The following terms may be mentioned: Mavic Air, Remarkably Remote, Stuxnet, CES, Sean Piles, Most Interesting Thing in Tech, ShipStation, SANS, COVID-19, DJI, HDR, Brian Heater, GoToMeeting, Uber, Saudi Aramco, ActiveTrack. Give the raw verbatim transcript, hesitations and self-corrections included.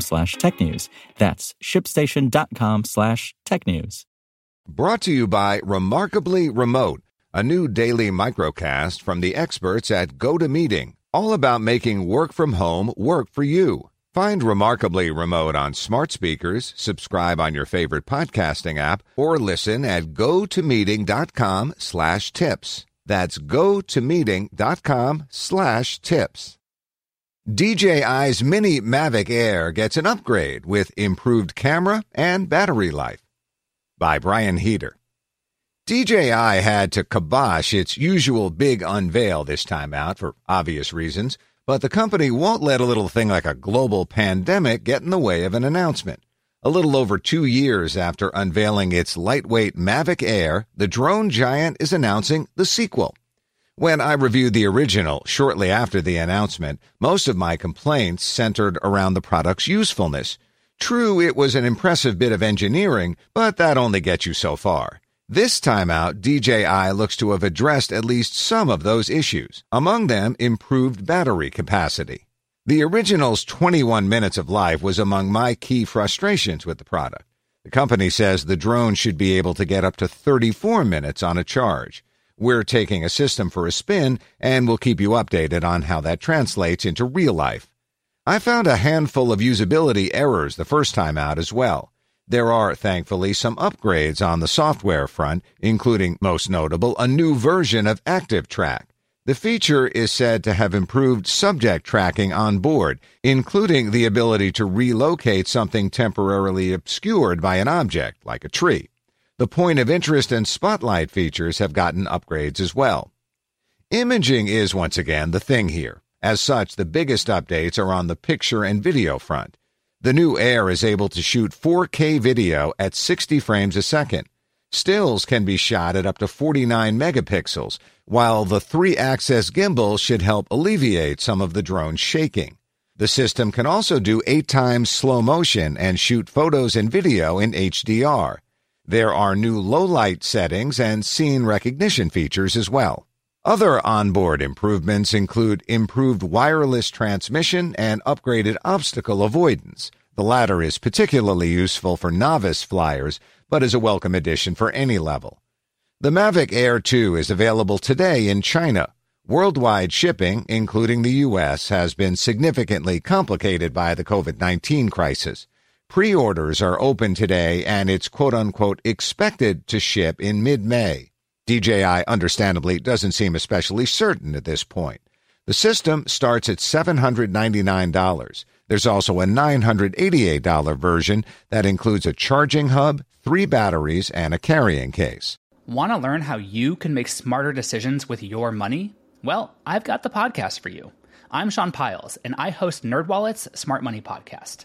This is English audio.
slash tech news. That's shipstation dot com slash tech news. Brought to you by Remarkably Remote, a new daily microcast from the experts at GoToMeeting, all about making work from home work for you. Find Remarkably Remote on smart speakers, subscribe on your favorite podcasting app, or listen at go to meeting dot com slash tips. That's go to meeting dot com slash tips. D J I's mini Mavic Air gets an upgrade with improved camera and battery life. By Brian Heater. D J I had to kibosh its usual big unveil this time out for obvious reasons, but the company won't let a little thing like a global pandemic get in the way of an announcement. A little over two years after unveiling its lightweight Mavic Air, the drone giant is announcing the sequel. When I reviewed the original shortly after the announcement, most of my complaints centered around the product's usefulness. True, it was an impressive bit of engineering, but that only gets you so far. This time out, D J I looks to have addressed at least some of those issues, among them improved battery capacity. The original's twenty-one minutes of life was among my key frustrations with the product. The company says the drone should be able to get up to thirty-four minutes on a charge. We're taking a system for a spin, and we'll keep you updated on how that translates into real life. I found a handful of usability errors the first time out as well. There are, thankfully, some upgrades on the software front, including, most notable, a new version of ActiveTrack. The feature is said to have improved subject tracking on board, including the ability to relocate something temporarily obscured by an object, like a tree. The point of interest and spotlight features have gotten upgrades as well. Imaging is, once again, the thing here. As such, the biggest updates are on the picture and video front. The new Air is able to shoot four K video at sixty frames a second. Stills can be shot at up to forty-nine megapixels, while the three-axis gimbal should help alleviate some of the drone's shaking. The system can also do eight times slow motion and shoot photos and video in H D R. There are new low-light settings and scene recognition features as well. Other onboard improvements include improved wireless transmission and upgraded obstacle avoidance. The latter is particularly useful for novice flyers, but is a welcome addition for any level. The Mavic Air two is available today in China. Worldwide shipping, including the U S, has been significantly complicated by the COVID nineteen crisis. Pre-orders are open today, and it's quote-unquote expected to ship in mid-May. D J I, understandably, doesn't seem especially certain at this point. The system starts at seven hundred ninety-nine dollars. There's also a nine hundred eighty-eight dollars version that includes a charging hub, three batteries, and a carrying case. Want to learn how you can make smarter decisions with your money? Well, I've got the podcast for you. I'm Sean Piles, and I host NerdWallet's Smart Money Podcast.